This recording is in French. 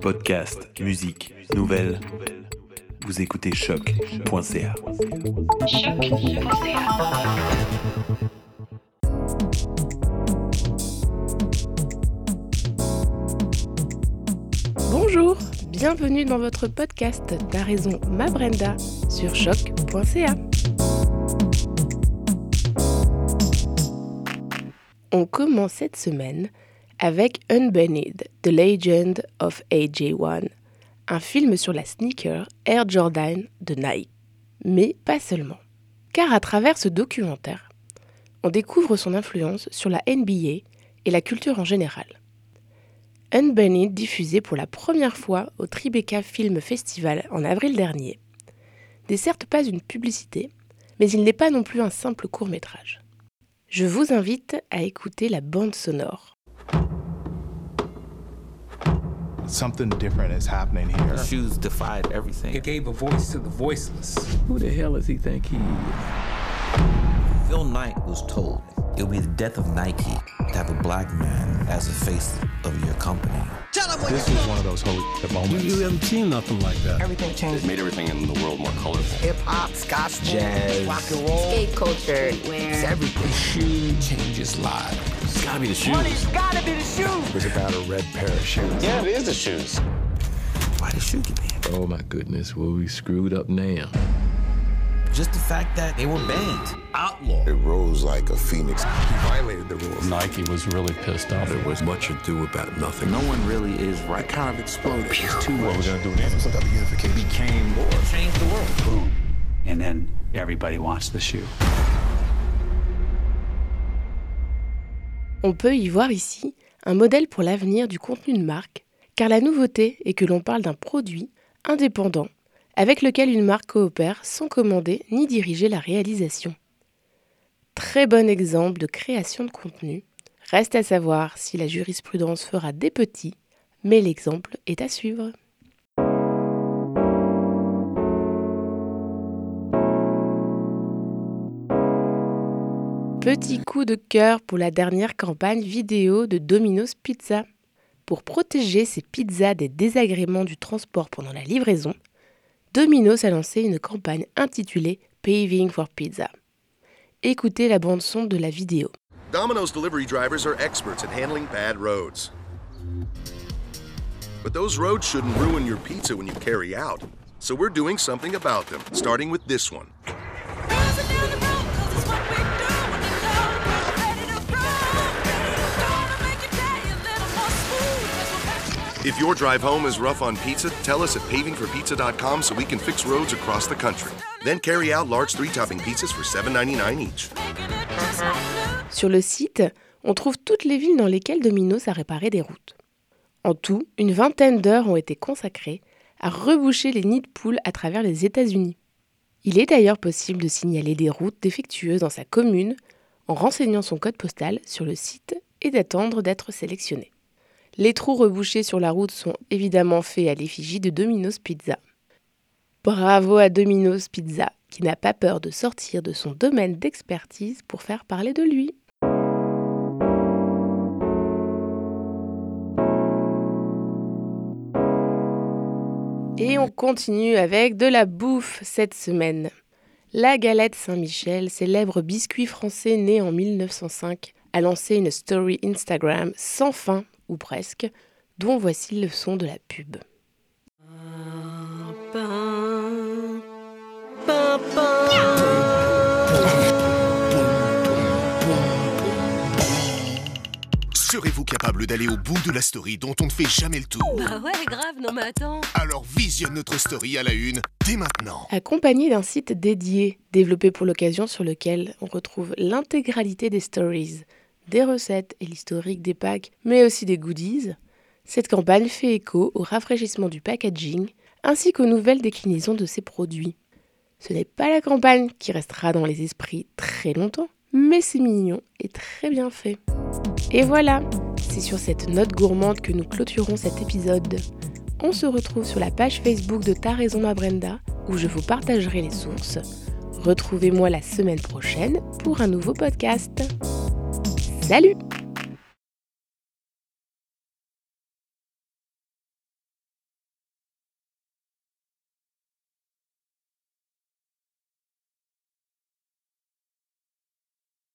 Podcast, musique, nouvelles. Vous écoutez choc.ca. Bonjour, bienvenue dans votre podcast T'as raison ma Brenda sur choc.ca. On commence cette semaine avec Unbunied, The Legend of AJ1, un film sur la sneaker Air Jordan de Nike. Mais pas seulement, car à travers ce documentaire, on découvre son influence sur la NBA et la culture en général. Unbunied, diffusé pour la première fois au Tribeca Film Festival en avril dernier, n'est certes pas une publicité, mais il n'est pas non plus un simple court-métrage. Je vous invite à écouter la bande sonore. Something different is happening here. The shoes defied everything. It gave a voice to the voiceless. Who the hell does he think he is? Phil Knight was told it would be the death of Nike to have a black man as the face of your company. Tell him what this is one of those holy moments. You haven't seen nothing like that. Everything changed. It made everything in the world more colorful. Hip-hop, gospel, jazz, rock and roll, skate culture, where it's everything. The shoe changes lives. It's gotta be the shoes. Money's gotta be the shoes. It's about a red pair of shoes. Yeah, it is the shoes. Why did shoe get banned? Oh my goodness, well we screwed up now. Just the fact that they were banned, outlawed. It rose like a phoenix. He violated the rules. Nike was really pissed off. There was much ado about nothing. No one really is right. It kind of exploded. It's too much. What we're gonna do now is unification. Became more. Changed the world. Boom. And then everybody wants the shoe. On peut y voir ici un modèle pour l'avenir du contenu de marque, car la nouveauté est que l'on parle d'un produit indépendant avec lequel une marque coopère sans commander ni diriger la réalisation. Très bon exemple de création de contenu. Reste à savoir si la jurisprudence fera des petits, mais l'exemple est à suivre. Petit coup de cœur pour la dernière campagne vidéo de Domino's Pizza. Pour protéger ses pizzas des désagréments du transport pendant la livraison, Domino's a lancé une campagne intitulée Paving for Pizza. Écoutez la bande-son de la vidéo. Domino's delivery drivers are experts at handling bad roads. But those roads shouldn't ruin your pizza when you carry out. So we're doing something about them, starting with this one. If your drive home is rough on pizza, tell us at pavingforpizza.com so we can fix roads across the country. Then carry out large 3-topping pizzas for $7.99 each. Sur le site, on trouve toutes les villes dans lesquelles Domino's a réparé des routes. En tout, une vingtaine d'heures ont été consacrées à reboucher les nids de poules à travers les États-Unis. Il est d'ailleurs possible de signaler des routes défectueuses dans sa commune en renseignant son code postal sur le site et d'attendre d'être sélectionné. Les trous rebouchés sur la route sont évidemment faits à l'effigie de Domino's Pizza. Bravo à Domino's Pizza, qui n'a pas peur de sortir de son domaine d'expertise pour faire parler de lui. Et on continue avec de la bouffe cette semaine. La Galette Saint-Michel, célèbre biscuit français né en 1905, a lancé une story Instagram sans fin, ou presque, dont voici le son de la pub. Serez-vous capable d'aller au bout de la story dont on ne fait jamais le tour ? Bah ouais, grave, non mais attends. Alors visionne notre story à la une, dès maintenant. Accompagné d'un site dédié, développé pour l'occasion, sur lequel on retrouve l'intégralité des stories, des recettes et l'historique des packs, mais aussi des goodies, cette campagne fait écho au rafraîchissement du packaging ainsi qu'aux nouvelles déclinaisons de ses produits. Ce n'est pas la campagne qui restera dans les esprits très longtemps, mais c'est mignon et très bien fait. Et voilà, c'est sur cette note gourmande que nous clôturons cet épisode. On se retrouve sur la page Facebook de T'as raison ma Brenda, où je vous partagerai les sources. Retrouvez-moi la semaine prochaine pour un nouveau podcast. Salut!